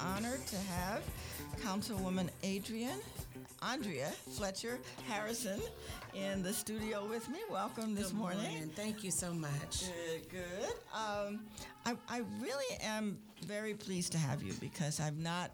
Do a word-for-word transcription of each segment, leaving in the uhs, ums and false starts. I'm honored to have Councilwoman Adrienne Andrea Fletcher Harrison in the studio with me. Welcome this good morning. morning. Thank you so much. Good, good. Um, I, I really am very pleased to have you because I've not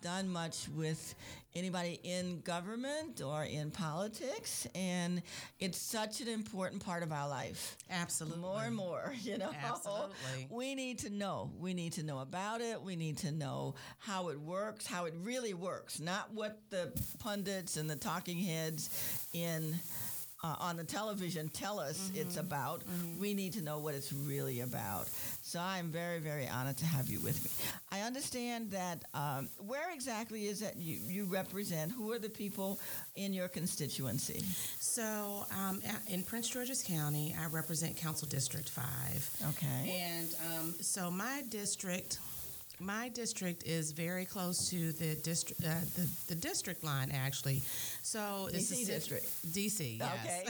done much with anybody in government or in politics, and it's such an important part of our life. Absolutely. More and more, you know. Absolutely. We need to know. We need to know about it. We need to know how it works, how it really works, not what the pundits and the talking heads in Uh, on the television tell us mm-hmm. it's about. Mm-hmm. We need to know what it's really about. So I'm very, very honored to have you with me. I understand that um, where exactly is that you, you represent? Who are the people in your constituency? So um, in Prince George's County, I represent Council District five. Okay. And um, so my district... My district is very close to the district, uh, the, the district line actually. So it's D C district. D C, yes. Okay.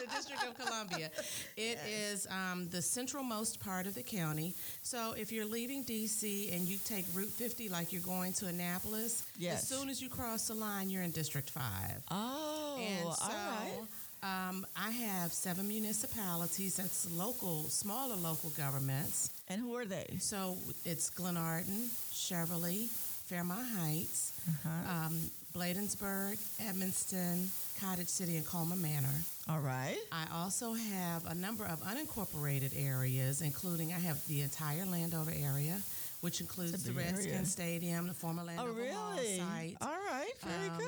The District of Columbia. It yes. is um, the centralmost part of the county. So if you're leaving D C and you take Route fifty, like you're going to Annapolis, yes. as soon as you cross the line, you're in District Five. Oh, and so, all right. Um, I have seven municipalities. That's local, smaller local governments. And who are they? So it's Glenarden, Cheverly, Fairmont Heights, uh-huh. um, Bladensburg, Edmiston, Cottage City, and Colma Manor. All right. I also have a number of unincorporated areas, including I have the entire Landover area, which includes the Redskin Stadium, the former Landover oh, really? Mall site. All right. Very um,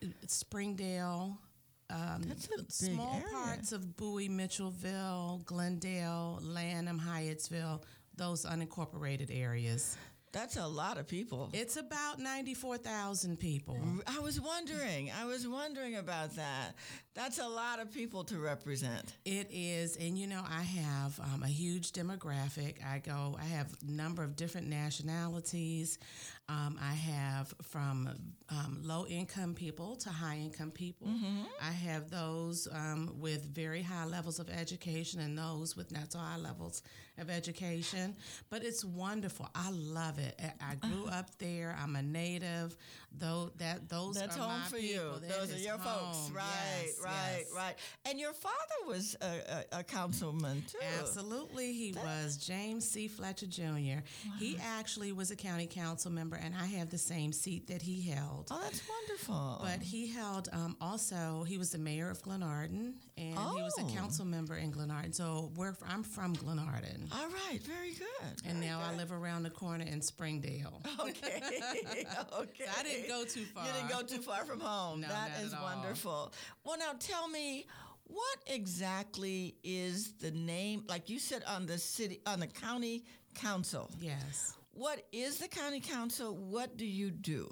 good. Springdale. Um, That's a big small area. Parts of Bowie, Mitchellville, Glendale, Lanham, Hyattsville, those unincorporated areas. That's a lot of people. It's about ninety-four thousand people. I was wondering. I was wondering about that. That's a lot of people to represent. It is. And, you know, I have um, a huge demographic. I go, I have a number of different nationalities. Um, I have from um, low-income people to high-income people. Mm-hmm. I have those um, with very high levels of education and those with not so high levels of education. But it's wonderful. I love it. I grew up there. I'm a native. Though that those That's are home my for people. You. That those are your home. Folks. Right, yes, right, yes. right. And your father was a, a, a councilman too. Absolutely, he that. was James C. Fletcher Junior Wow. He actually was a county council member, and I have the same seat that he held. Oh, that's wonderful. But he held um, also. He was the mayor of Glenarden, and oh. he was a council member in Glenarden. So we're, I'm from Glenarden. All right, very good. And very now good. I live around the corner in Springdale. Okay. Okay. So I didn't go too far. You didn't go too far from home. No, that is wonderful. Well, now tell me, what exactly is the name, like you said, on the city, on the county council? Yes. What is the county council? What do you do?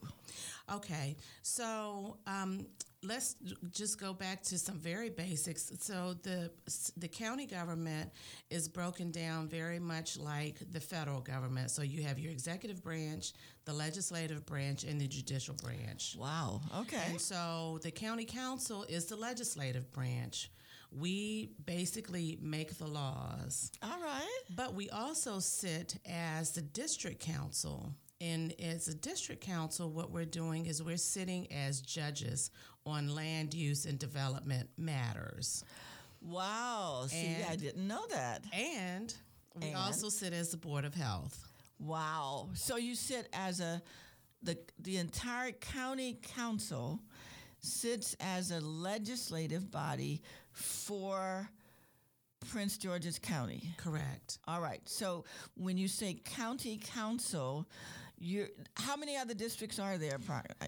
Okay. So, um, let's just go back to some very basics. So the the county government is broken down very much like the federal government. So you have your executive branch, the legislative branch, and the judicial branch. Wow. Okay. And so the county council is the legislative branch. We basically make the laws. All right. But we also sit as the district council. And as a district council, what we're doing is we're sitting as judges on land use and development matters. Wow. See, and, I didn't know that. And we and. also sit as the Board of Health. Wow. So you sit as a, the the entire county council sits as a legislative body for Prince George's County. Correct. All right. So when you say county council, you how many other districts are there?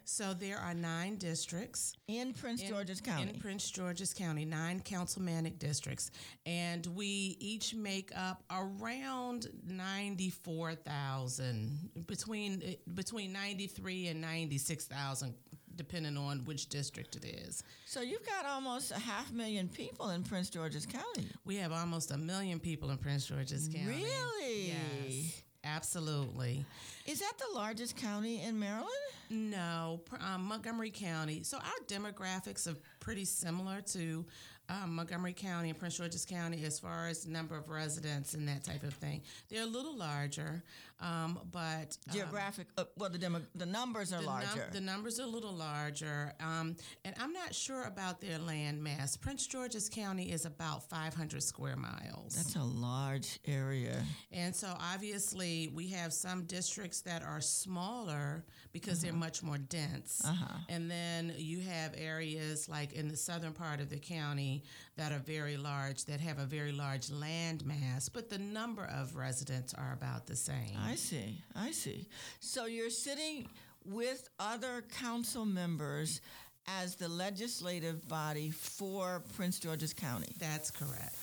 So there are nine districts. In Prince in, George's County. In Prince George's County, nine councilmanic districts. And we each make up around ninety-four thousand, between, between ninety-three and ninety-six thousand, depending on which district it is. So you've got almost a half million people in Prince George's County. We have Have almost a million people in Prince George's County. Really? Yes, absolutely. Is that the largest county in Maryland? No, um, Montgomery County. So our demographics are pretty similar to um, Montgomery County and Prince George's County as far as number of residents and that type of thing. They're a little larger, Um, but um, geographic, uh, well, the demo- the numbers are the larger. Num- the numbers are a little larger, um, and I'm not sure about their land mass. Prince George's County is about five hundred square miles. That's a large area. And so, obviously, we have some districts that are smaller because uh-huh. they're much more dense, uh-huh. and then you have areas like in the southern part of the county that are very large, that have a very large land mass, but the number of residents are about the same. I see. I see. So you're sitting with other council members as the legislative body for Prince George's County. That's correct.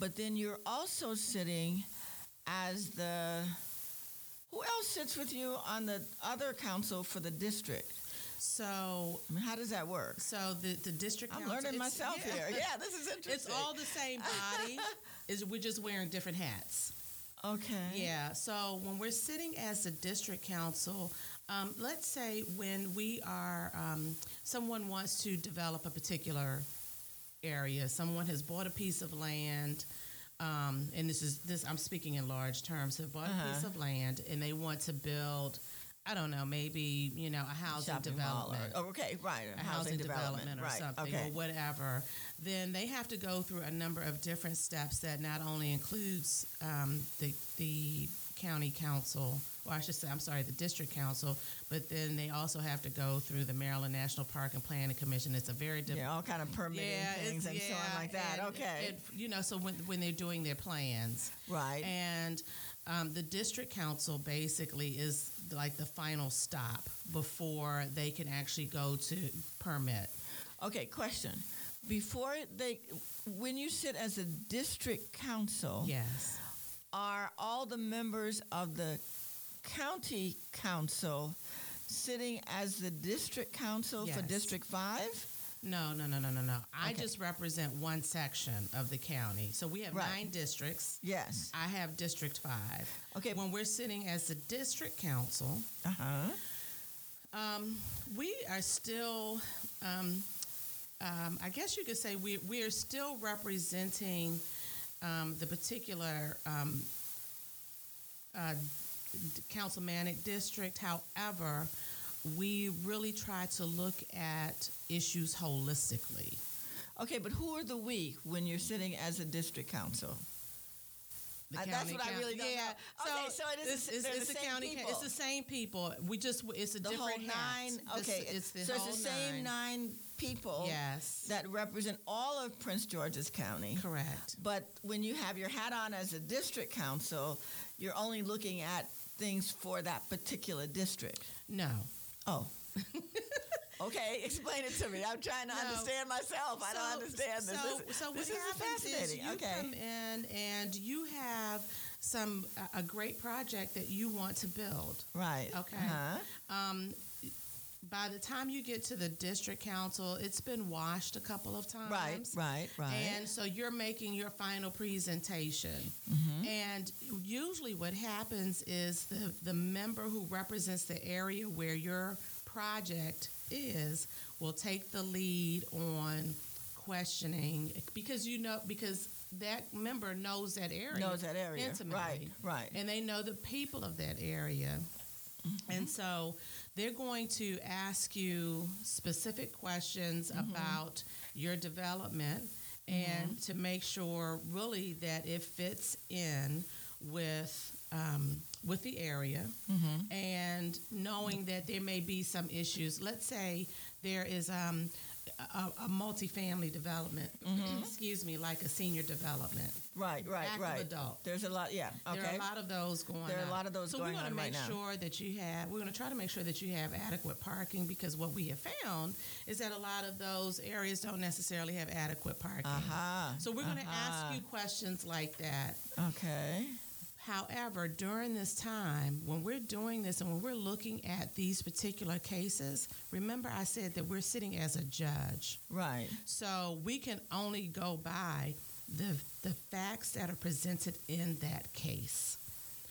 But then you're also sitting as the... Who else sits with you on the other council for the district? So, I mean, how does that work? So the, the district council. I'm learning myself yeah. here. Yeah, this is interesting. It's all the same body. Is we're just wearing different hats. Okay. Yeah. So when we're sitting as the district council, um, let's say when we are, um, someone wants to develop a particular area. Someone has bought a piece of land. Um, and this is this. I'm speaking in large terms. Have bought uh-huh. a piece of land, and they want to build. I don't know, maybe you know, a housing Shopping development. Or, oh, okay, right, a housing, housing development, development or right. something okay. or whatever. Then they have to go through a number of different steps that not only includes um, the the county council, or I should say, I'm sorry, the district council, but then they also have to go through the Maryland National Park and Planning Commission. It's a very different, yeah, all kind of permitting yeah, things and yeah, so on like that. And, okay, it, you know, so when when they're doing their plans, right, and. Um, the district council basically is like the final stop before they can actually go to permit. Okay, question. Before they, when you sit as a district council, yes, are all the members of the county council sitting as the district council yes. for District five? No, no, no, no, no, no. I okay. just represent one section of the county. So we have right. nine districts. Yes. I have District five. Okay. When we're sitting as the district council, uh-huh. um, we are still, um, um, I guess you could say we, we are still representing um, the particular um, uh, councilmanic district. However, we really try to look at issues holistically. Okay, but who are the we when you're sitting as a district council? Uh, that's what county. I really don't yeah. know. Okay, so, so it is it's, it's the, the county people. It's the same people. We just it's a the different whole nine. Hat. Okay, it's, it's the so whole it's the same nine, nine people. Yes. That represent all of Prince George's County. Correct. But when you have your hat on as a district council, you're only looking at things for that particular district. No. Oh. Okay, explain it to me. I'm trying to no. understand myself. So, I don't understand this. So, this, so what this is fascinating. Is you okay. come in and you have some a great project that you want to build. Right. Okay. Uh-huh. Um, by the time you get to the district council, it's been washed a couple of times. Right, right, right. And so you're making your final presentation. Mm-hmm. And usually what happens is the, the member who represents the area where your project is will take the lead on questioning because you know because that member knows that area knows that area intimately. Right, right. And they know the people of that area. Mm-hmm. And so they're going to ask you specific questions mm-hmm. about your development mm-hmm. and to make sure really that it fits in with um, with the area mm-hmm. and knowing that there may be some issues. Let's say there is um, a, a multifamily development, mm-hmm. excuse me, like a senior development. Right, right, active right. adult. There's a lot, yeah. Okay. There are a lot of those going on. There are on. a lot of those so going on right now. So we want to make sure that you have, we're going to try to make sure that you have adequate parking because what we have found is that a lot of those areas don't necessarily have adequate parking. Uh-huh. So we're going to uh-huh. ask you questions like that. Okay. However, during this time, when we're doing this and when we're looking at these particular cases, remember I said that we're sitting as a judge. Right. So we can only go by the the facts that are presented in that case.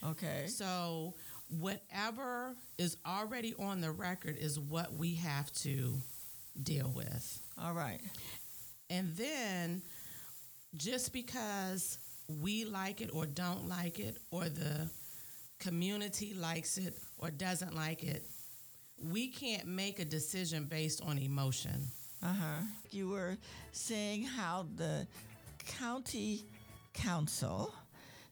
Okay. So whatever is already on the record is what we have to deal with. All right. And then just because we like it or don't like it, or the community likes it or doesn't like it. We can't make a decision based on emotion. Uh-huh. You were saying how the county council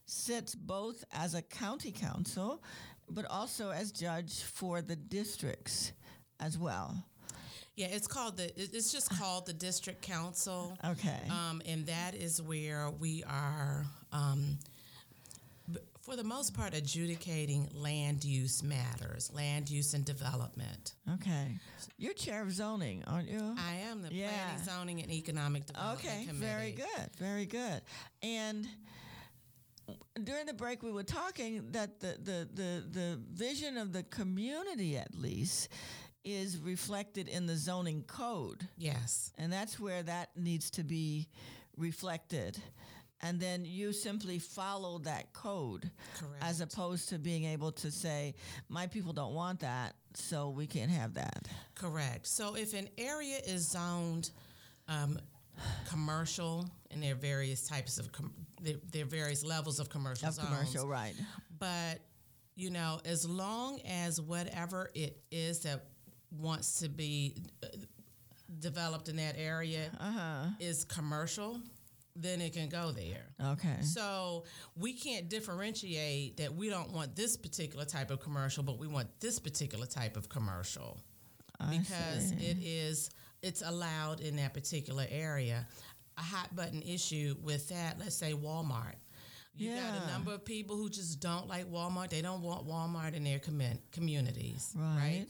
sits both as a county council, but also as judge for the districts as well. Yeah, it's called the. It's just called the district council. Okay, um, and that is where we are, um, for the most part, adjudicating land use matters, land use and development. Okay, you're chair of zoning, aren't you? I am the yeah. Planning, Zoning, and Economic Development okay, Committee. Okay, very good, very good, and. During the break, we were talking that the, the, the, the vision of the community, at least, is reflected in the zoning code. Yes. And that's where that needs to be reflected. And then you simply follow that code. Correct. As opposed to being able to say, my people don't want that, so we can't have that. Correct. So if an area is zoned um, commercial, and there are various types of com- there, there are various levels of commercial of zones. Commercial, right? But you know, as long as whatever it is that wants to be developed in that area uh-huh. is commercial, then it can go there. Okay. So we can't differentiate that we don't want this particular type of commercial, but we want this particular type of commercial. Because it is, it's allowed in that particular area. A hot button issue with that, let's say Walmart. You yeah. got a number of people who just don't like Walmart. They don't want Walmart in their com- communities, right. right?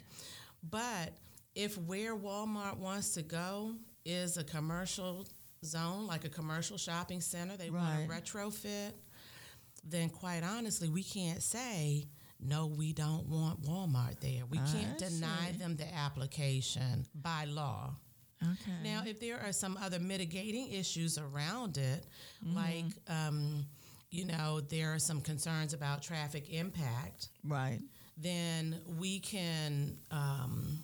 But if where Walmart wants to go is a commercial zone, like a commercial shopping center, they right. want a retrofit, then quite honestly, we can't say, no, we don't want Walmart there. We can't I deny see. them the application by law. Okay. Now, if there are some other mitigating issues around it, mm-hmm. like, um, you know, there are some concerns about traffic impact. Right. Then we can um,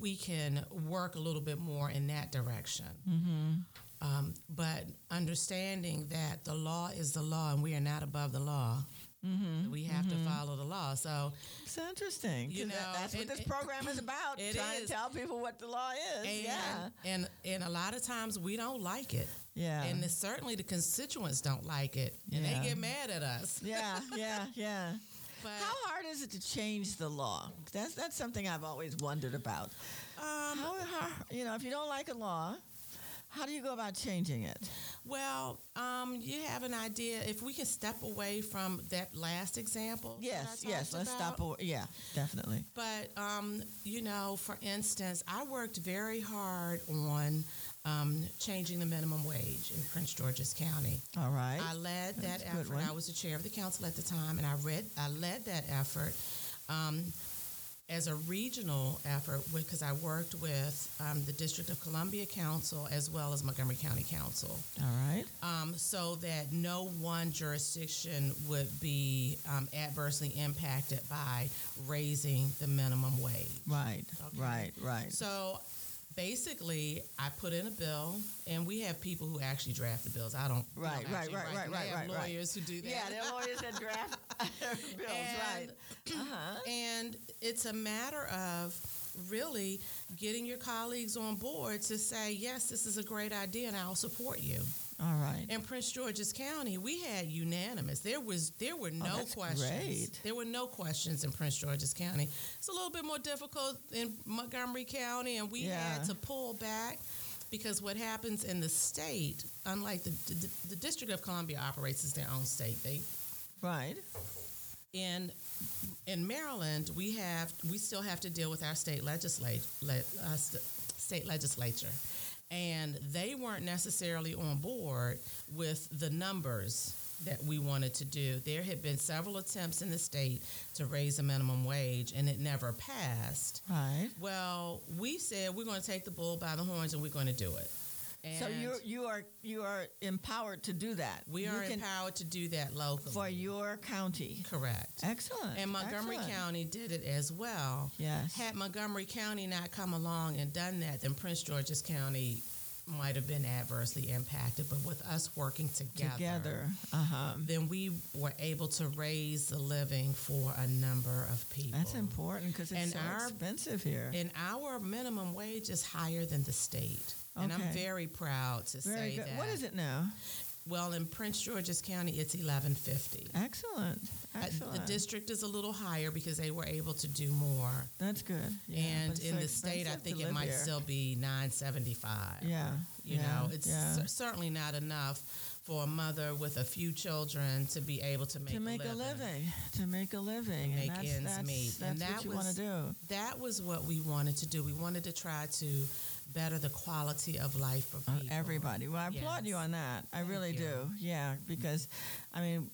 we can work a little bit more in that direction. Mm-hmm. Um, but understanding that the law is the law and we are not above the law. Mm-hmm. We have mm-hmm. to follow the law. So it's interesting. You know, that, that's what and, this program and, is about. It trying is. to tell people what the law is. And, yeah, and and a lot of times we don't like it. Yeah, and the, certainly the constituents don't like it, and yeah. they get mad at us. Yeah, yeah, yeah. But how hard is it to change the law? That's that's something I've always wondered about. Um, how, how, you know, if you don't like a law, how do you go about changing it? Well, um, you have an idea. If we can step away from that last example. Yes, yes, let's about. stop. Away. Yeah, definitely. But, um, you know, for instance, I worked very hard on um, changing the minimum wage in Prince George's County. All right. I led that That's effort. I was the chair of the council at the time, and I, read, I led that effort. Um as a regional effort, because I worked with um, the District of Columbia Council as well as Montgomery County Council. All right. Um, so that no one jurisdiction would be um, adversely impacted by raising the minimum wage. Right, okay. right, right. So basically, I put in a bill, and we have people who actually draft the bills. I don't. Right, don't right, right, write. right, right. They have right, lawyers right. who do that. Yeah, they're lawyers that draft bills, and, right. Uh-huh. And it's a matter of really getting your colleagues on board to say, yes, this is a great idea, and I'll support you. All right. In Prince George's County, we had unanimous. There was there were no oh, that's questions. Great. There were no questions in Prince George's County. It's a little bit more difficult in Montgomery County, and we yeah. had to pull back because what happens in the state, unlike the the, the District of Columbia operates as their own state. They right. In in Maryland, we have we still have to deal with our state legislate le, uh, st- state legislature. And they weren't necessarily on board with the numbers that we wanted to do. There had been several attempts in the state to raise a minimum wage, and it never passed. Right. Well, we said we're going to take the bull by the horns, and we're going to do it. And so you you are you are empowered to do that. We are empowered to do that locally for your county. Correct. Excellent. And Montgomery Excellent. County did it as well. Yes. Had Montgomery County not come along and done that, then Prince George's County might have been adversely impacted, but with us working together, together. Uh-huh. then we were able to raise the living for a number of people. That's important because it's and so our, expensive here. And our minimum wage is higher than the state. Okay. And I'm very proud to very say good. that. What is it now? Well, in Prince George's County, it's eleven fifty. Excellent. Excellent. Uh, the district is a little higher because they were able to do more. That's good. Yeah, and in so the state, I think it might here. still be nine seventy-five. Yeah. You yeah. know, it's yeah. c- certainly not enough for a mother with a few children to be able to make, to make a, living. a living. To make a living. To make and that's, ends that's, meet. That's and that what you want to do. That was what we wanted to do. We wanted to try to better the quality of life for people. Uh, everybody. Well, I yes. applaud you on that. I Thank really you. do. Yeah, because, I mean,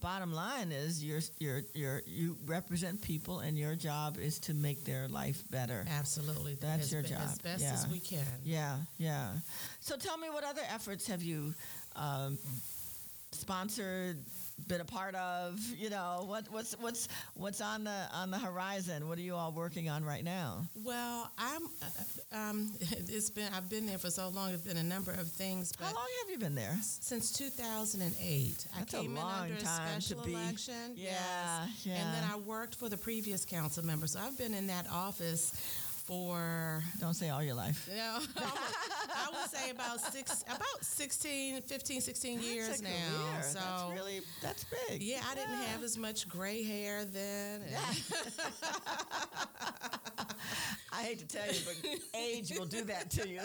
bottom line is you're, you're, you're, you represent people and your job is to make their life better. Absolutely. That's as, your job. As best yeah. as we can. Yeah, yeah. So tell me, what other efforts have you um, sponsored, been a part of? You know, what, what's what's what's on the on the horizon? What are you all working on right now? Well, I'm um, it's been I've been there for so long. It's been a number of things. But how long have you been there? Since two thousand eight. That's I came a long in under time a special to be. election. Yeah, yes. yeah. And then I worked for the previous council member, so I've been in that office for don't say all your life. You know, I would say about six, about sixteen, fifteen, sixteen years that's a now. Career. So that's really that's big. Yeah, yeah, I didn't have as much gray hair then. And yeah. I hate to tell you, but age will do that to you.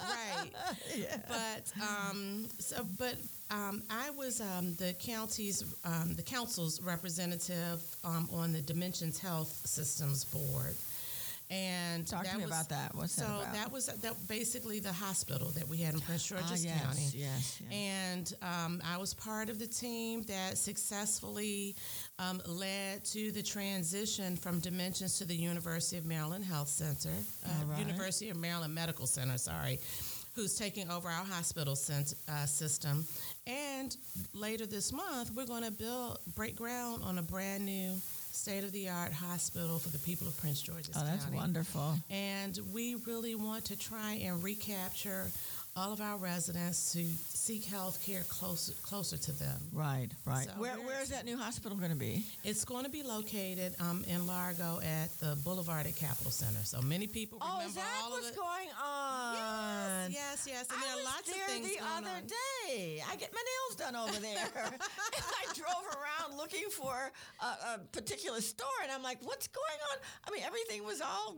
Right. Yeah. But um, so but. Um, I was um, the county's, um, the council's representative um, on the Dimensions Health Systems board, and talk that to me was, about that. What's so that about? That was that basically the hospital that we had in Prince George's ah, yes, County. Yes, yes. And um, I was part of the team that successfully um, led to the transition from Dimensions to the University of Maryland Health Center, uh, right. University of Maryland Medical Center. Sorry. Who's taking over our hospital system. And later this month, we're going to build, break ground on a brand new state-of-the-art hospital for the people of Prince George's County. Oh, that's wonderful. And we really want to try and recapture all of our residents to seek health care closer, closer to them. Right, right. So where, where is that new hospital going to be? It's going to be located um, in Largo at the Boulevard at Capitol Center. So many people remember all of it. Oh, is that what's going on? Yes, yes, yes. And I there are lots of things going on. I was there the other day. I get my nails done over there. And I drove around looking for a, a particular store, and I'm like, what's going on? I mean, everything was all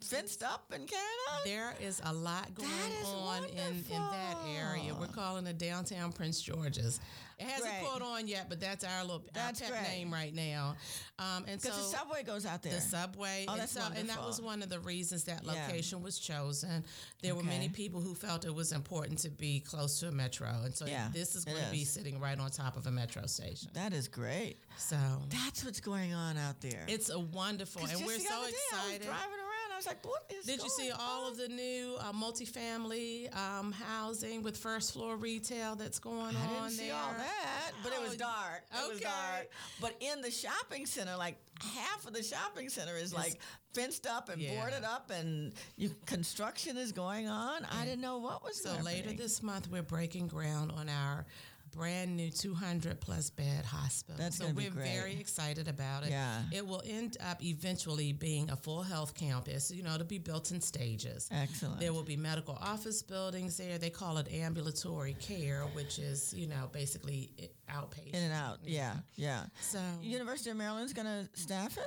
fenced up in Canada. There is a lot going on in, in that area. We're calling it downtown Prince George's. It hasn't right. caught on yet, but that's our little that's our pet right. name right now. Um, and so the subway goes out there. The subway. Oh, that's and, so, wonderful. And that was one of the reasons that location yeah. was chosen. There okay. were many people who felt it was important to be close to a metro, and so yeah, this is going to be sitting right on top of a metro station. That is great. So that's what's going on out there. It's a wonderful, and we're so day, excited. I was driving around. I was like, what is Did you see on? all of the new uh, multifamily um, housing with first floor retail that's going I on there? I didn't see all that, but oh, it was dark. It okay. was dark. But in the shopping center, like half of the shopping center is it's, like fenced up and yeah. boarded up, and you, construction is going on. Yeah. I didn't know what was so happening. So later this month, we're breaking ground on our brand new two hundred plus bed hospital. That's so we're great. very excited about it. Yeah. It will end up eventually being a full health campus. You know, it'll be built in stages. Excellent. There will be medical office buildings there. They call it ambulatory care, which is, you know, basically outpatient. In and out. Yeah. Yeah. So University of Maryland's going to staff it?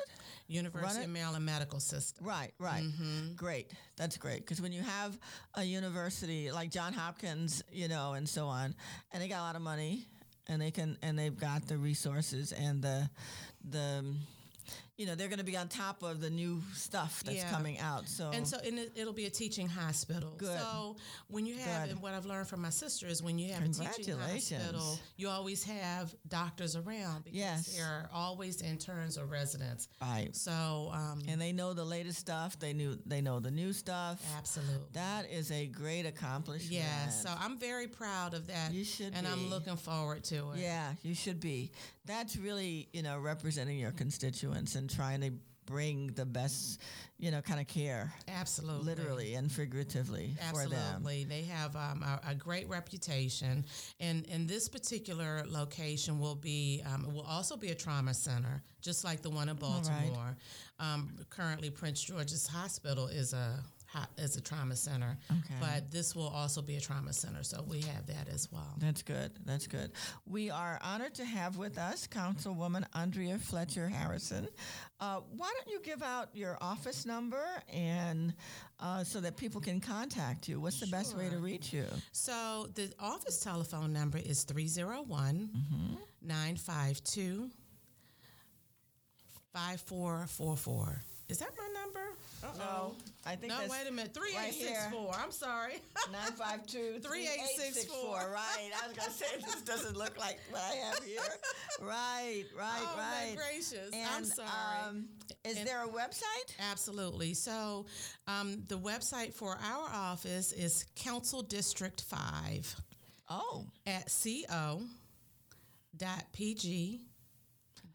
University of Maryland Medical System. Right. Right. Mm-hmm. Great. That's great. Because when you have a university like Johns Hopkins, you know, and so on, and they got a lot of money. And they can, and they've got the resources and the, the, you know, they're going to be on top of the new stuff that's yeah. coming out. So and so, and it, it'll be a teaching hospital. Good. So when you have, Good. and what I've learned from my sister is when you have a teaching hospital, you always have doctors around because yes. there are always interns or residents. Right. So um, and they know the latest stuff. They knew they know the new stuff. Absolutely. That is a great accomplishment. Yeah. So I'm very proud of that. You should, and be. I'm looking forward to it. Yeah, you should be. That's really, you know, representing your constituents and trying to bring the best, you know, kind of care. Absolutely. Literally and figuratively. Absolutely. For them. Absolutely. They have um, a, a great reputation. And, and this particular location will be, um, will also be a trauma center, just like the one in Baltimore. Right. Um, currently, Prince George's Hospital is a As a trauma center, okay. But this will also be a trauma center, so we have that as well. That's good. That's good. We are honored to have with us Councilwoman Andrea Fletcher Harrison. Uh, why don't you give out your office number and uh, so that people can contact you? What's the sure. best way to reach you? So the office telephone number is three oh one, nine five two, five four four four. Is that my number? Uh-oh. No, I think no, that's wait a minute. three eight six four. Right, I'm sorry. nine five two, three eight six four. Right. I was going to say, this doesn't look like what I have here. Right, right, oh, right. Oh, gracious. And, I'm sorry. Um, is and, there a website? Absolutely. So um, the website for our office is Council District five. Oh. At co dot p g.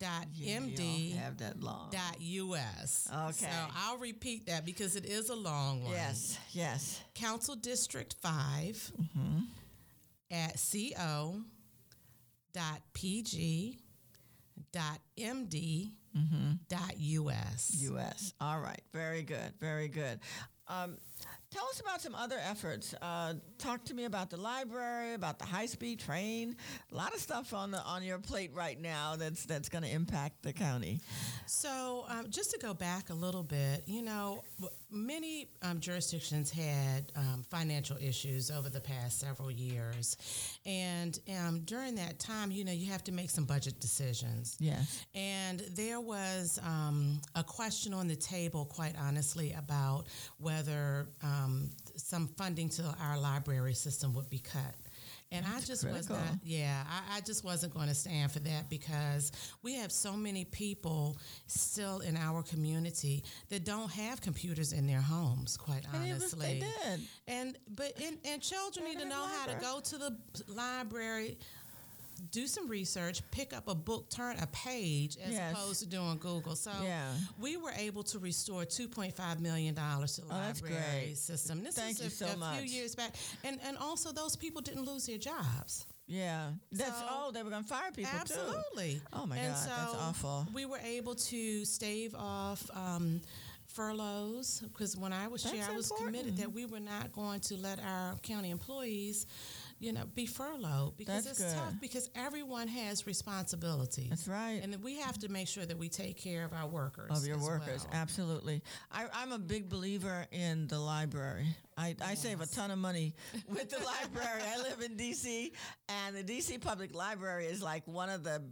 Dot yeah, md have that long. Dot us. Okay. So I'll repeat that because it is a long one. Yes, yes. Council District five mm-hmm. at co dot pg dot md mm-hmm. dot us. U S. All right. Very good. Very good. Um, tell us about some other efforts. Uh, talk to me about the library, about the high-speed train. A lot of stuff on the on your plate right now that's that's going to impact the county. So um, just to go back a little bit, you know, many um, jurisdictions had um, financial issues over the past several years, and um, during that time, you know, you have to make some budget decisions. Yes. And there was um, a question on the table, quite honestly, about whether whether um, some funding to our library system would be cut. And That's I just critical. was not, yeah, I, I just wasn't going to stand for that because we have so many people still in our community that don't have computers in their homes, quite and honestly. It was, they did. And, but, and, and children need to know library. how to go to the library, do some research, pick up a book, turn a page, as yes. opposed to doing Google. So yeah. we were able to restore two point five million dollars to the oh, library system. This Thank is a, so a much. few years back. And and also those people didn't lose their jobs. Yeah. That's so, oh, they were going to fire people, absolutely. too. Absolutely. Oh, my and God, so that's awful. We were able to stave off um, furloughs, because when I was chair, I was important. committed that we were not going to let our county employees, you know, be furloughed, because That's it's good. tough, because everyone has responsibilities. That's right. And we have to make sure that we take care of our workers. Of your workers, well. absolutely. I, I'm a big believer in the library. I, yes. I save a ton of money with the library. I live in D C, and the D C Public Library is like one of the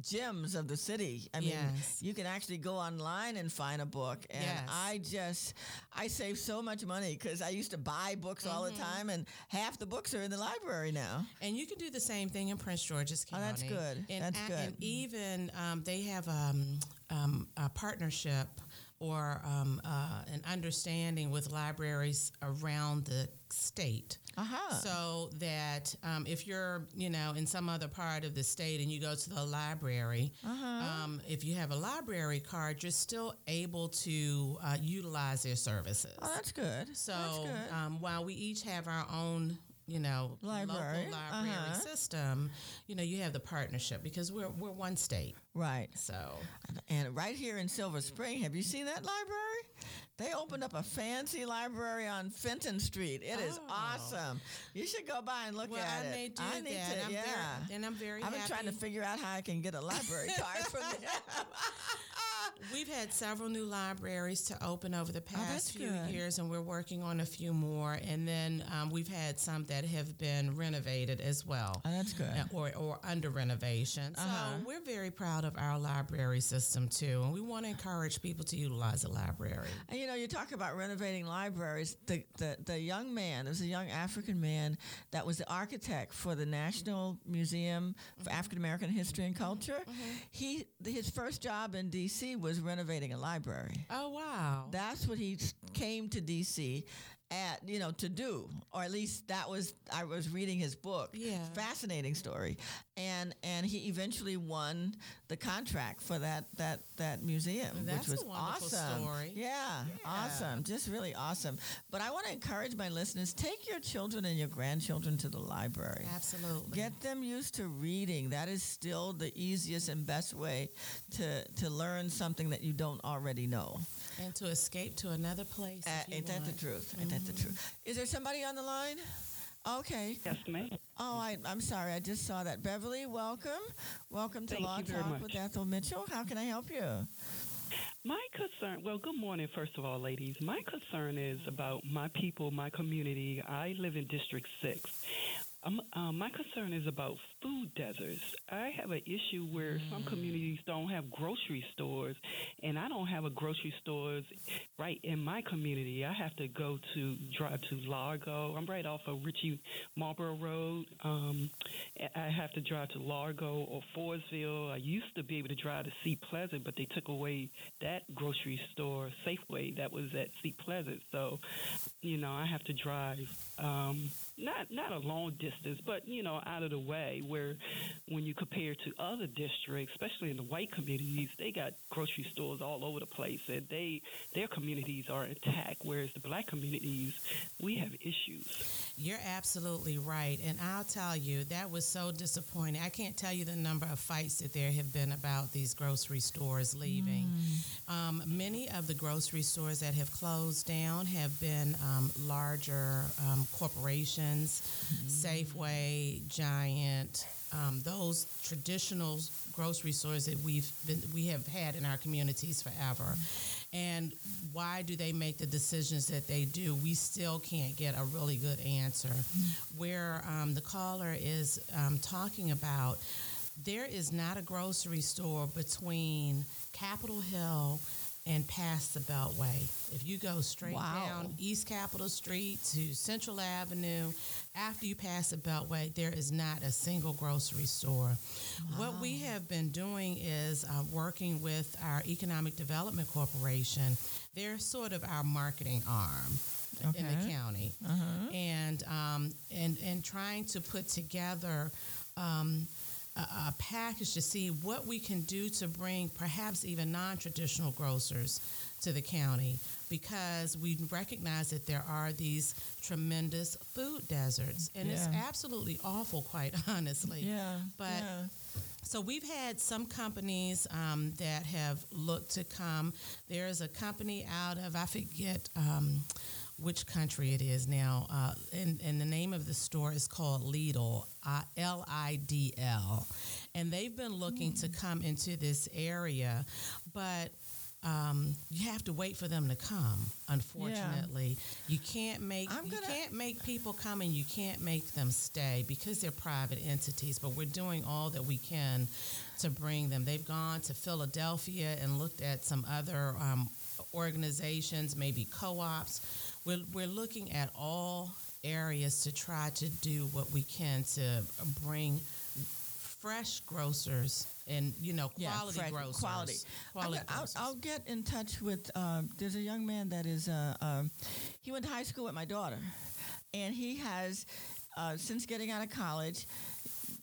gems of the city. I mean, yes. you can actually go online and find a book. And yes. I just, I save so much money because I used to buy books mm-hmm. all the time, and half the books are in the library now. And you can do the same thing in Prince George's County. Oh, that's good. And, that's good. And even um, they have um, um, a partnership or um, uh, an understanding with libraries around the state. Uh-huh. So that um, if you're, you know, in some other part of the state and you go to the library, uh-huh. um, if you have a library card, you're still able to uh, utilize their services. Oh, that's good. So that's good. Um, while we each have our own, you know, library. local library uh-huh. system, you know, you have the partnership because we're we're one state. Right. So. And right here in Silver Spring, have you seen that library? They opened up a fancy library on Fenton Street. It is oh. awesome. You should go by and look well, at I it. May do I need that. to, and I'm yeah. Very, and I'm very I've been happy. trying to figure out how I can get a library card from them. We've had several new libraries to open over the past oh, few good. years, and we're working on a few more. And then um, we've had some that have been renovated as well. Oh, that's good. Or, or under renovation. Uh-huh. So we're very proud of our library system, too. And we want to encourage people to utilize the library. And you know, you talk about renovating libraries. The, the, the young man, there was a young African man that was the architect for the National Museum mm-hmm. of African American History and Culture. Mm-hmm. He His first job in D C was renovating a library. Oh, wow. That's what he came to D C at, you know, to do, or at least that was, I was reading his book. Yeah. Fascinating story. And and he eventually won the contract for that that, that museum, That's which was a wonderful awesome. Story. Yeah, yeah, awesome. Just really awesome. But I want to encourage my listeners, take your children and your grandchildren to the library. Absolutely. Get them used to reading. That is still the easiest and best way to to learn something that you don't already know. And to escape to another place. Uh, ain't want. that the truth? Mm-hmm. Ain't that the truth? Is there somebody on the line? Okay. Yes, ma'am. Oh, I, I'm sorry. I just saw that. Beverly, welcome. Welcome to Thank Law Talk much. with Ethel Mitchell. How can I help you? My concern, well, good morning, first of all, ladies. My concern is about my people, my community. I live in District six. Um, um, my concern is about food deserts. I have an issue where some communities don't have grocery stores, and I don't have a grocery stores right in my community. I have to go to drive to Largo. I'm right off of Ritchie Marlboro Road. Um, I have to drive to Largo or Forestville. I used to be able to drive to Sea Pleasant, but they took away that grocery store, Safeway, that was at Sea Pleasant. So, you know, I have to drive um, not not a long distance. But, you know, out of the way, where when you compare to other districts, especially in the white communities, they got grocery stores all over the place, and they their communities are intact, whereas the black communities, we have issues. You're absolutely right. And I'll tell you, that was so disappointing. I can't tell you the number of fights that there have been about these grocery stores leaving. Mm. Um, many of the grocery stores that have closed down have been um, larger um, corporations, mm. Safeway, Giant, um, those traditional grocery stores that we've been, we have had in our communities forever. And why do they make the decisions that they do? We still can't get a really good answer. Where um, the caller is um, talking about, there is not a grocery store between Capitol Hill and past the Beltway. If you go straight wow. down East Capitol Street to Central Avenue, after you pass the Beltway, there is not a single grocery store. Wow. What we have been doing is uh, working with our Economic Development Corporation. They're sort of our marketing arm. Okay. In the county, uh-huh. and um, and and trying to put together Um, a package to see what we can do to bring perhaps even non-traditional grocers to the county, because we recognize that there are these tremendous food deserts, and yeah. it's absolutely awful, quite honestly. Yeah. But yeah. So we've had some companies um, that have looked to come. There is a company out of, I forget um, which country it is now, uh, and, and the name of the store is called Lidl, uh, L I D L. And they've been looking mm. to come into this area, but Um, you have to wait for them to come, unfortunately. Yeah. You can't make gonna, you can't make people come, and you can't make them stay, because they're private entities, but we're doing all that we can to bring them. They've gone to Philadelphia and looked at some other um, organizations, maybe co-ops. We're, we're looking at all areas to try to do what we can to bring fresh grocers and, you know, quality yeah, fresh, grocers. Quality. quality I'll, grocers. I'll, I'll get in touch with, uh, there's a young man that is, uh, um, he went to high school with my daughter, and he has, uh, since getting out of college,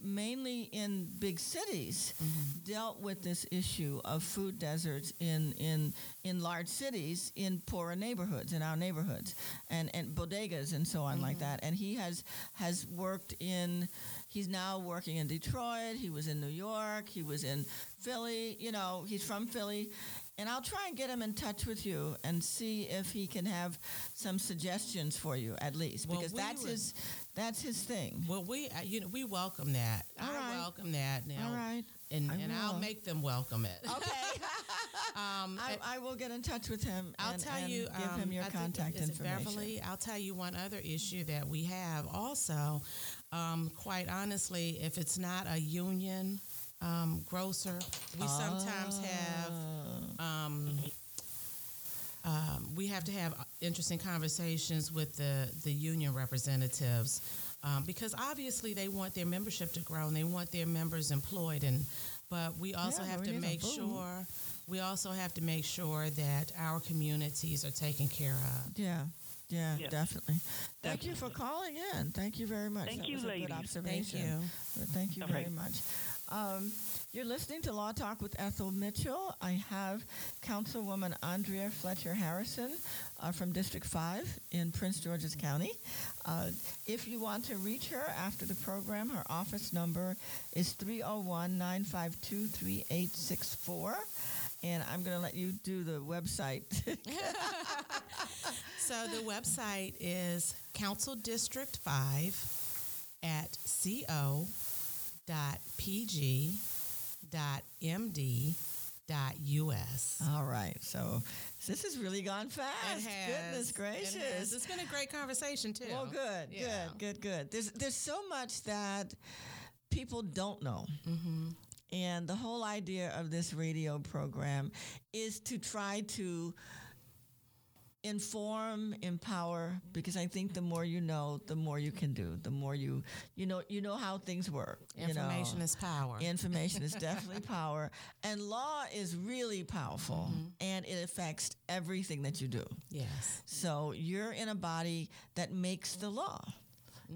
mainly in big cities, mm-hmm. dealt with this issue of food deserts in, in in large cities, in poorer neighborhoods, in our neighborhoods, and, and bodegas and so on mm-hmm. like that. And he has has worked in, he's now working in Detroit, he was in New York, he was in Philly, you know, he's from Philly. And I'll try and get him in touch with you and see if he can have some suggestions for you, at least, well, because we that's would, his that's his thing. Well, we you know we welcome that. All I right. welcome that now. All right. And, and I'll make them welcome it. Okay. um, I, I will get in touch with him. I'll and, tell and you. Give um, him your I contact think, information. Beverly, I'll tell you one other issue that we have also. Um, quite honestly, if it's not a union Um, grocer, we sometimes have um, um, we have to have interesting conversations with the, the union representatives um, because obviously they want their membership to grow and they want their members employed. And but we also yeah, have we to make sure we also have to make sure that our communities are taken care of. Yeah. Yeah, yeah, definitely. Thank definitely. you for calling in. Thank you very much. Thank that you, was a ladies. Good observation. Thank you. Thank you All very right. much. Um, you're listening to Law Talk with Ethel Mitchell. I have Councilwoman Andrea Fletcher Harrison uh, from District five in Prince George's County. Uh, if you want to reach her after the program, her office number is three oh one, nine five two, three eight six four. And I'm going to let you do the website. So the website is Council District five at co dot p g dot m d dot u s. All right. So this has really gone fast. It has. Goodness gracious. It has. It's been a great conversation, too. Well, good, yeah. good, good, good. There's, there's so much that people don't know. Mm-hmm. And the whole idea of this radio program is to try to inform, empower, because I think the more you know, the more you can do. The more you, you know, you know how things work. Information you know. is power. Information is definitely power. And law is really powerful, mm-hmm. and it affects everything that you do. Yes. So you're in a body that makes the law.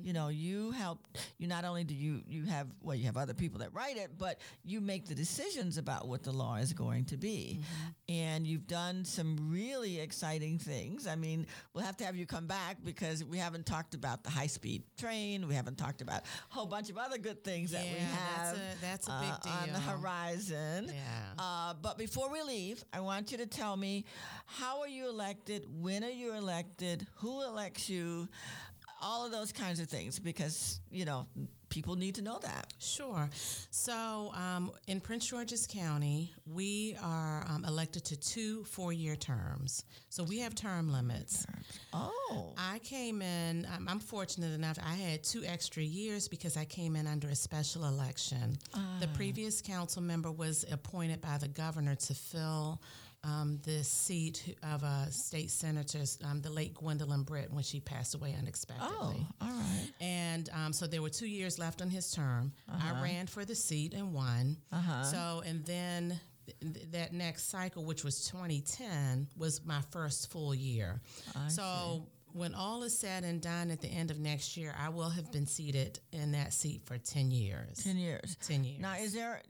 You know, you help, you not only do you, you have, well, you have other people that write it, but you make the decisions about what the law is going to be. Mm-hmm. And you've done some really exciting things. I mean, we'll have to have you come back because we haven't talked about the high-speed train. We haven't talked about a whole bunch of other good things yeah, that we have that's a, that's a big deal. Uh, on the horizon. Yeah. Uh, but before we leave, I want you to tell me, how are you elected? When are you elected? Who elects you? All of those kinds of things, because, you know, people need to know that. Sure. So um, in Prince George's County, we are um, elected to two four-year terms. So we have term limits. Oh. I came in, I'm, I'm fortunate enough, I had two extra years because I came in under a special election. Uh. The previous council member was appointed by the governor to fill Um, the seat of a state senator, um, the late Gwendolyn Britt, when she passed away unexpectedly. Oh, all right. And um, so there were two years left on his term. Uh-huh. I ran for the seat and won. Uh-huh. So, and then th- that next cycle, which was twenty ten, was my first full year. I so see. When all is said and done at the end of next year, I will have been seated in that seat for ten years. ten years. ten years. Now, is there...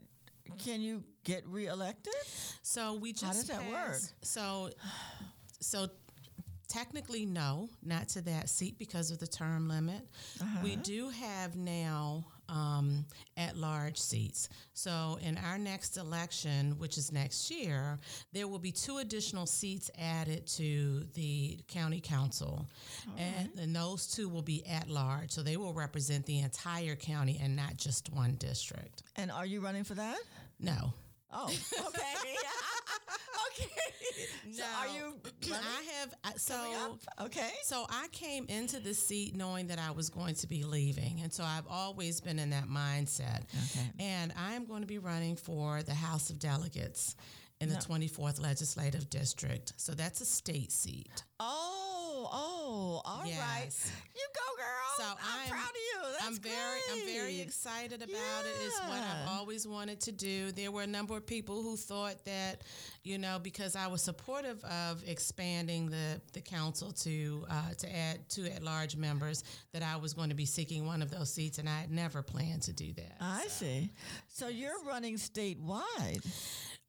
Can you get reelected? So we just How does that passed, work? So, so technically, no, not to that seat because of the term limit. Uh-huh. We do have now um, at-large seats. So in our next election, which is next year, there will be two additional seats added to the county council. All and, right. and those two will be at-large. So they will represent the entire county and not just one district. And are you running for that? No. Oh, okay. okay. So no. Are you I have so okay. So I came into the seat knowing that I was going to be leaving, and so I've always been in that mindset. Okay. And I am going to be running for the House of Delegates in the no. twenty-fourth Legislative District. So that's a state seat. Oh, oh, all yes. right. You go, girl. So I'm, I'm proud of you. That's I'm very, great. I'm very excited about yeah. it. It's what I've always wanted to do. There were a number of people who thought that, you know, because I was supportive of expanding the, the council to uh, to add two at-large members, that I was going to be seeking one of those seats, and I had never planned to do that. I so. see. So yes. you're running statewide.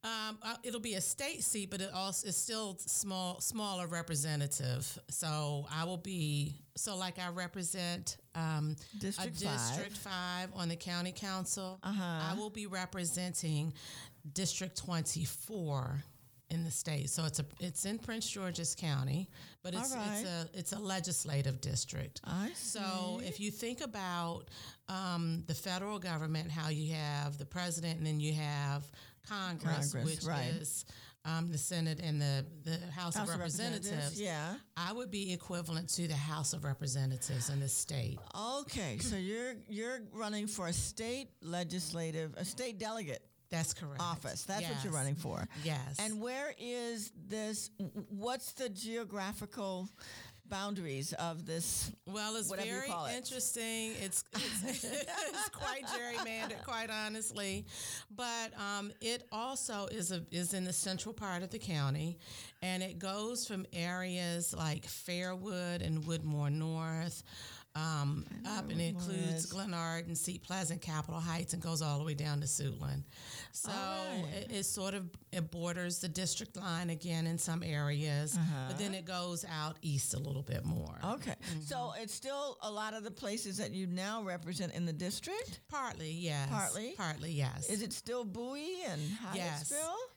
Um, it'll be a state seat, but it also is still small, smaller representative. So I will be so like I represent um, District a five. District Five on the county council. Uh-huh. I will be representing District twenty-four in the state. So it's a it's in Prince George's County, but it's right. it's a it's a legislative district. I see. So if you think about um, the federal government, how you have the president and then you have Congress, Congress which right. is um, the Senate and the, the House, House of Representatives. Representatives, yeah, I would be equivalent to the House of Representatives in the state. Okay, so you're you're running for a state legislative, a state delegate. That's correct. Office. That's yes. what you're running for. Yes. And where is this? What's the geographical boundaries of this, well, it's very it. interesting. It's it's, it's quite gerrymandered, quite honestly, but um, it also is a is in the central part of the county, and it goes from areas like Fairwood and Woodmore North, um, up and it includes Glenard and Seat Pleasant, Capitol Heights, and goes all the way down to Suitland. So right. it, it sort of it borders the district line again in some areas, uh-huh. but then it goes out east a little. little bit more. Okay. Mm-hmm. So it's still a lot of the places that you now represent in the district? Partly, yes. Partly? Partly, yes. Is it still Bowie and Hyattsville?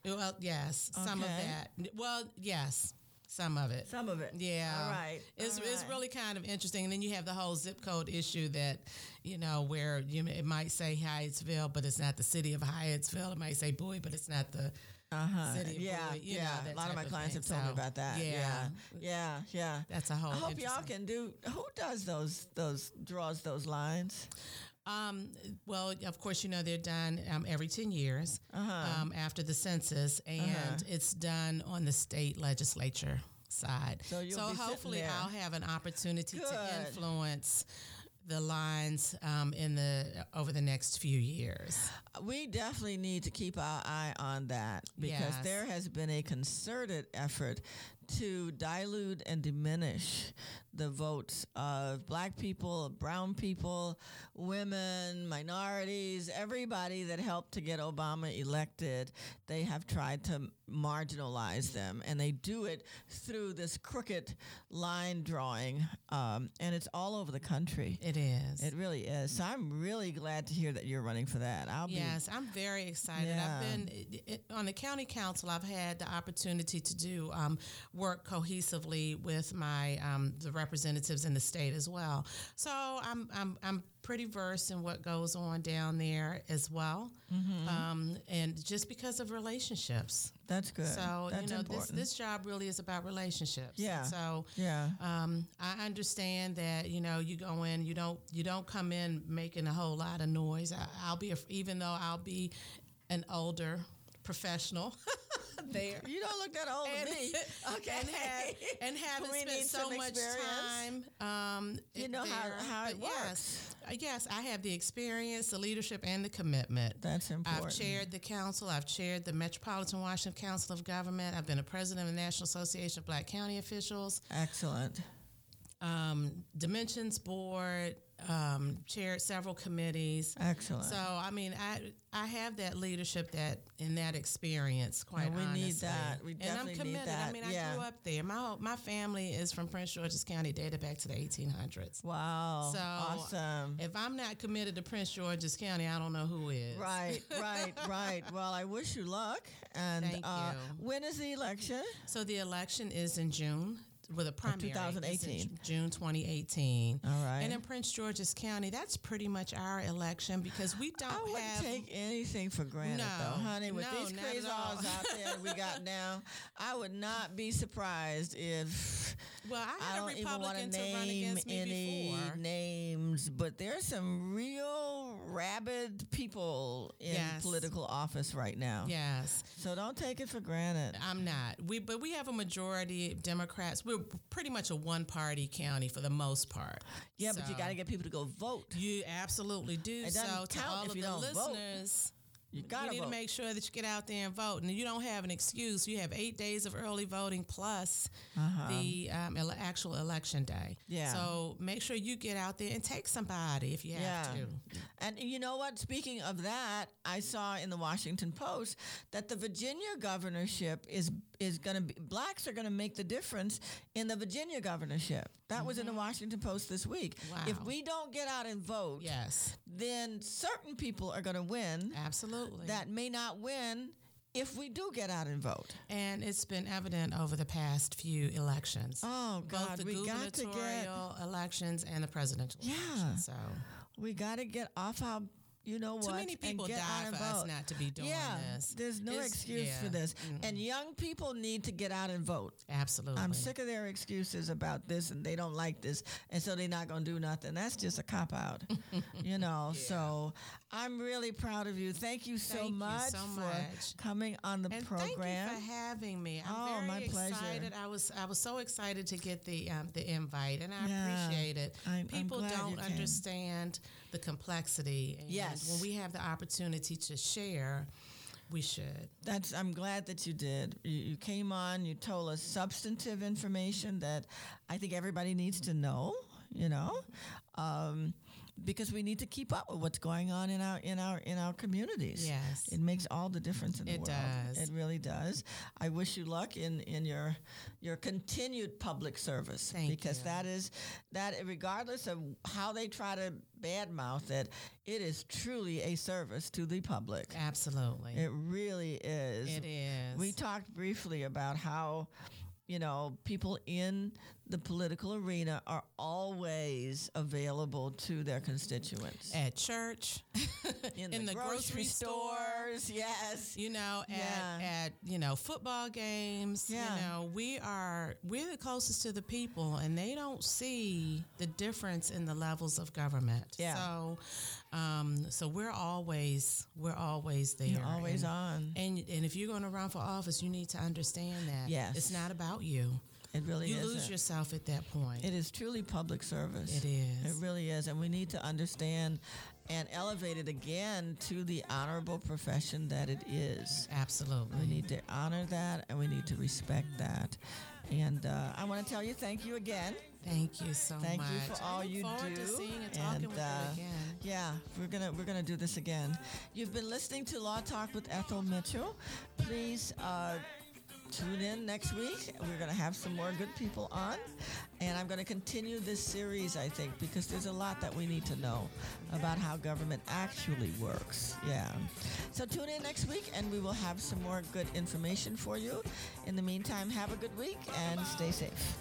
Yes. Well, yes. Okay. Some of that. Well, yes. Some of it. Some of it. Yeah. All right. It's All right. It's really kind of interesting. And then you have the whole zip code issue that, you know, where you it might say Hyattsville, but it's not the city of Hyattsville. It might say Bowie, but it's not the uh-huh. city of yeah. Bowie. You yeah. know, a lot of my of clients thing. have told so, me about that. Yeah. yeah. Yeah. Yeah. That's a whole I hope y'all can do, who does those, those, draws those lines? Um, well, of course, you know, they're done um, every ten years uh-huh. um, after the census, and uh-huh. it's done on the state legislature side. So, you'll so be hopefully sitting there. I'll have an opportunity Good. to influence the lines um, in the over the next few years. We definitely need to keep our eye on that because yes. there has been a concerted effort to dilute and diminish the votes of black people, brown people, women, minorities, everybody that helped to get Obama elected. They have tried to marginalize them, and they do it through this crooked line drawing, um, and it's all over the country. It is. It really is. So I'm really glad to hear that you're running for that. I'll yes, be, I'm very excited. Yeah. I've been on the county council. I've had the opportunity to do um, work cohesively with my um, the representatives in the state as well. So I'm I'm I'm pretty versed in what goes on down there as well, mm-hmm. um, and just because of relationships. That's good. So That's you know important. this this job really is about relationships. Yeah. So yeah. Um, I understand that you know you go in you don't you don't come in making a whole lot of noise. I, I'll be a, even though I'll be an older professional. There. You don't look that old and, to me. Okay. And, have, and haven't spent so much experience? time. Um, you know there. how, how it but works. Yes, yes, I have the experience, the leadership, and the commitment. That's important. I've chaired the council. I've chaired the Metropolitan Washington Council of Government. I've been a president of the National Association of Black County Officials. Excellent. Um, Dimensions Board, um, chaired several committees. Excellent. So, I mean, I I have that leadership that in that experience, quite and we honestly. We need that. We definitely need that. And I'm committed. I mean, I yeah. grew up there. My my family is from Prince George's County, dated back to the eighteen hundreds. Wow. So awesome. If I'm not committed to Prince George's County, I don't know who is. Right, right, right. Well, I wish you luck. And Thank uh, you. When is the election? So the election is in June. With a primary, twenty eighteen June twenty eighteen. All right, and in Prince George's County, that's pretty much our election because we don't. I wouldn't have, take anything for granted, no, though, honey. With no, these crazy odds out there we got now, I would not be surprised if. Well, I had I don't a Republican to run against me any before. Names, but there's some real rabid people in yes. political office right now. Yes, so don't take it for granted. I'm not. We but we have a majority of Democrats. We're pretty much a one-party county for the most part. Yeah, so but you got to get people to go vote. You absolutely do. It doesn't so count to all if of you the don't listeners. Vote. You gotta you need vote. to make sure that you get out there and vote. And you don't have an excuse. You have eight days of early voting plus uh-huh. the um, ele- actual election day. Yeah. So make sure you get out there and take somebody if you have yeah. to. And you know what? Speaking of that, I saw in the Washington Post that the Virginia governorship is is going to be, blacks are going to make the difference in the Virginia governorship. That mm-hmm. was in the Washington Post this week. Wow. If we don't get out and vote, yes. then certain people are going to win. Absolutely. That may not win if we do get out and vote. And it's been evident over the past few elections. Oh, God. Both the we gubernatorial got to get... elections and the presidential yeah. elections. So. We got to get off our You know what? Too many people die for us not to be doing yeah, this. There's no it's, excuse yeah. for this. Mm-hmm. And young people need to get out and vote. Absolutely. I'm sick of their excuses about this and they don't like this. And so they're not going to do nothing. That's just a cop out, you know. Yeah. So I'm really proud of you. Thank you so, thank much, you so much for coming on the and program. Thank you for having me. I'm oh, very my excited. Pleasure. I was I was so excited to get the um, the invite and I yeah, appreciate it. I'm, people I'm don't understand the complexity. And yes. When we have the opportunity to share, we should. That's. I'm glad that you did. You, you came on, you told us substantive information that I think everybody needs to know, you know, um, because we need to keep up with what's going on in our in our, in our communities. Yes. It makes all the difference in the it world. It does. It really does. I wish you luck in, in your your continued public service. Thank because you. that is, that regardless of how they try to badmouth it, it is truly a service to the public. Absolutely. It really is. It is. We talked briefly about how, you know, people in the political arena are always available to their constituents. At church, in, in the, the grocery, grocery stores, yes. You know, at, yeah. at, you know, football games. Yeah. You know, we are, we're the closest to the people and they don't see the difference in the levels of government. Yeah. So, um, so we're always, we're always there. You're always and, on. And, and if you're going to run for office, you need to understand that. Yes. It's not about you. It really is. You lose yourself at that point. It is truly public service. It is. It really is. And we need to understand and elevate it again to the honorable profession that it is. Absolutely. We need to honor that and we need to respect that. And uh, I want to tell you thank you again. Thank you so thank much. Thank you for all I look you forward do. To seeing and talking and, with uh, you again. Yeah, we're gonna we're gonna do this again. You've been listening to Law Talk with Ethel Mitchell. Please. Uh, Tune in next week. We're going to have some more good people on. And I'm going to continue this series, I think, because there's a lot that we need to know about how government actually works. Yeah. So tune in next week, and we will have some more good information for you. In the meantime, have a good week and stay safe.